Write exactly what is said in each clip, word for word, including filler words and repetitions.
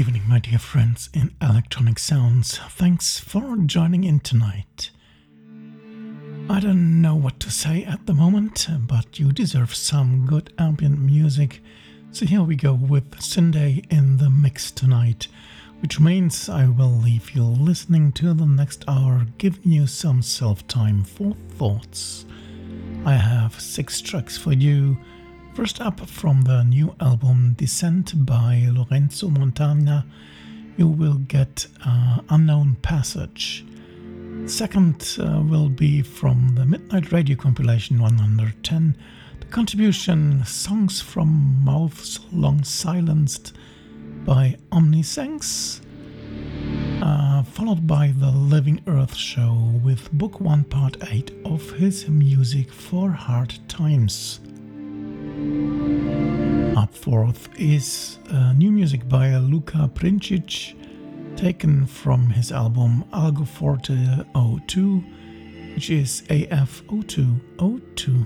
evening, my dear friends in electronic sounds. Thanks for joining in tonight. I don't know what to say at the moment, but you deserve some good ambient music. So here we go with Syndae in the mix tonight, which means I will leave you listening to the next hour, giving you some self-time for thoughts. I have six tracks for you. First up, from the new album Descent by Lorenzo Montanà, you will get uh, Unknown Passage. Second uh, will be from the Midnight Radio compilation one hundred ten, the contribution Songs from Mouths Long Silenced by Omniscenx, uh, followed by The Living Earth Show with Book one Part eight of his Music for Hard Times. Up fourth is uh, new music by Luka Princic, taken from his album Algo Forte oh two, which is A F zero two zero two.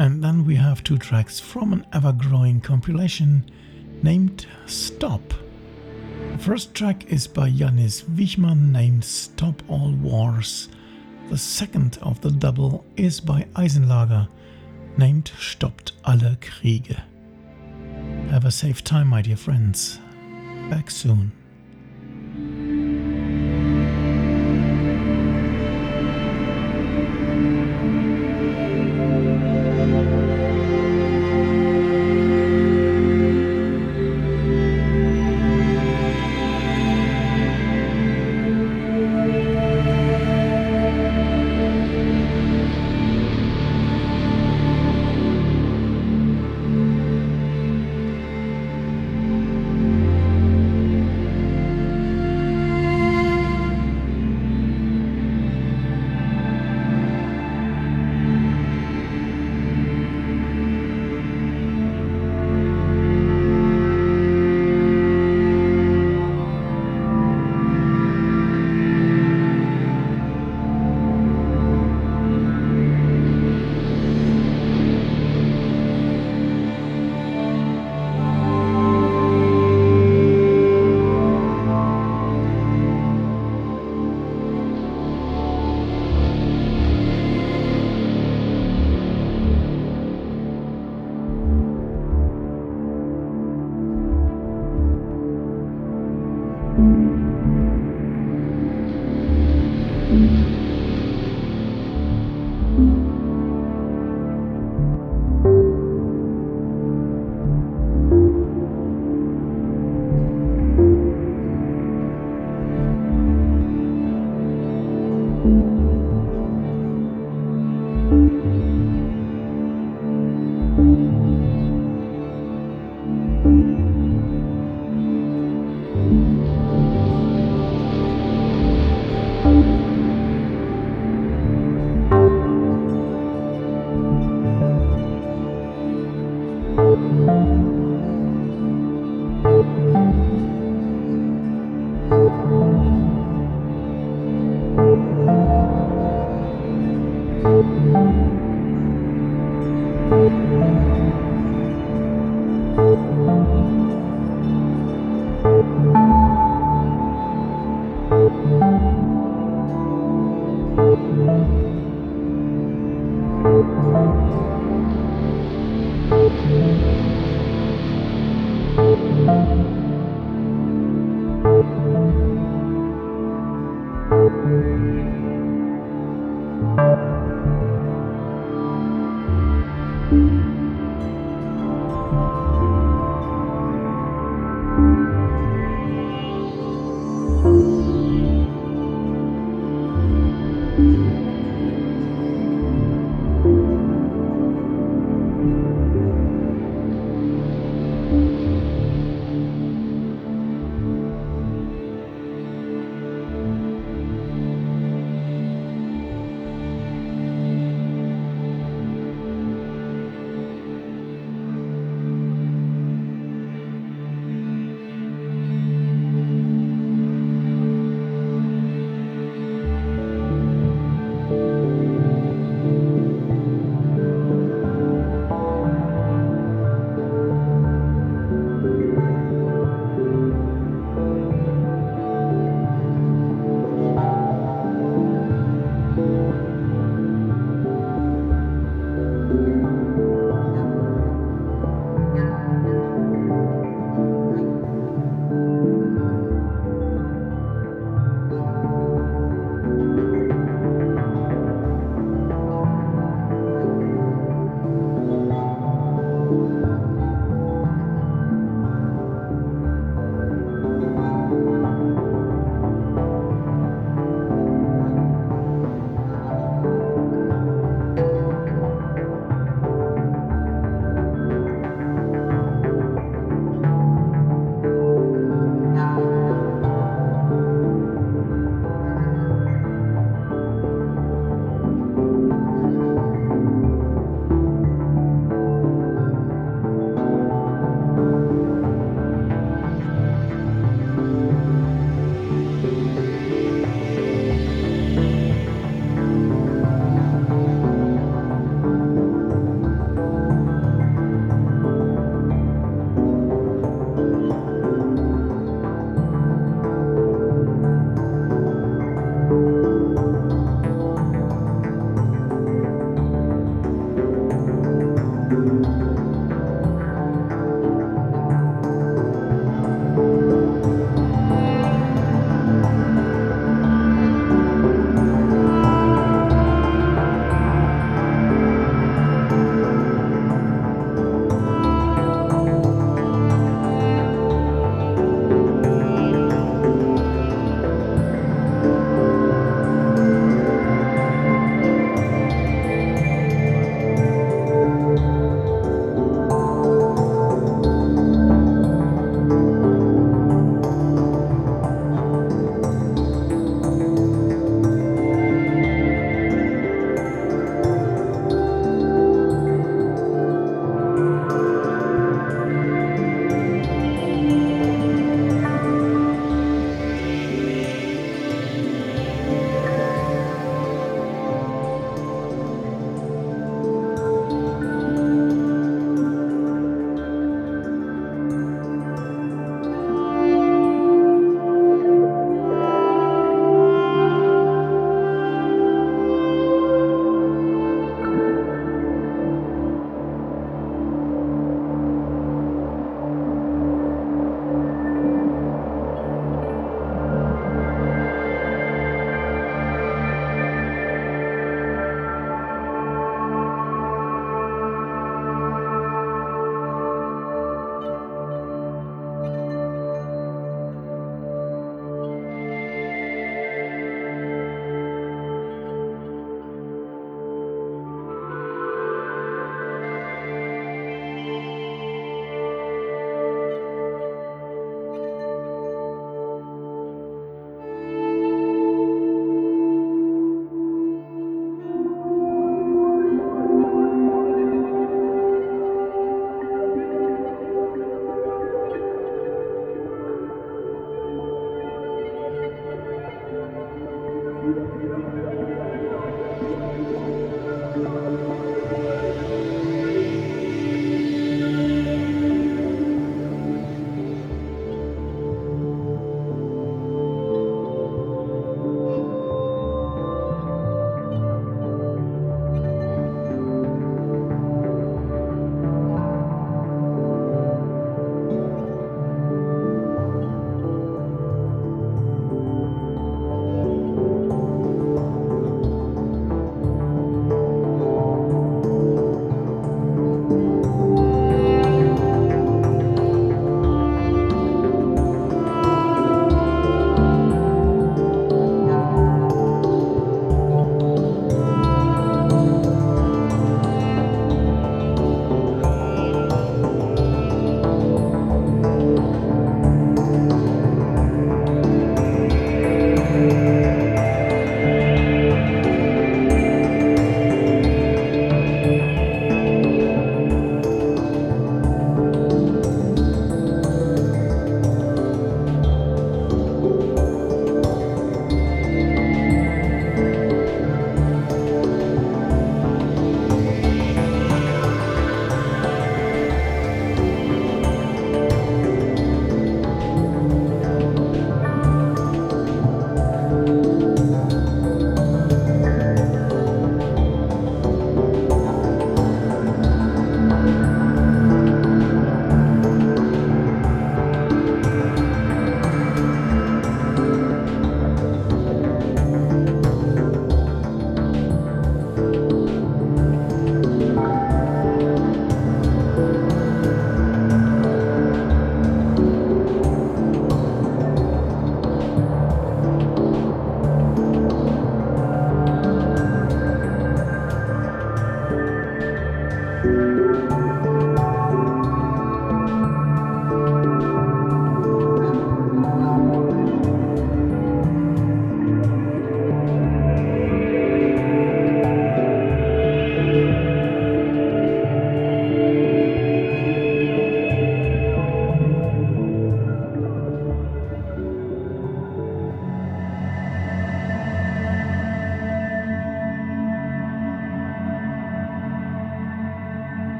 And then we have two tracks from an ever-growing compilation named Stop. The first track is by Jannis Wichmann, named Stop All Wars. The second of the double is by Eisenlager, named Stoppt alle Kriege. Have a safe time, my dear friends. Back soon.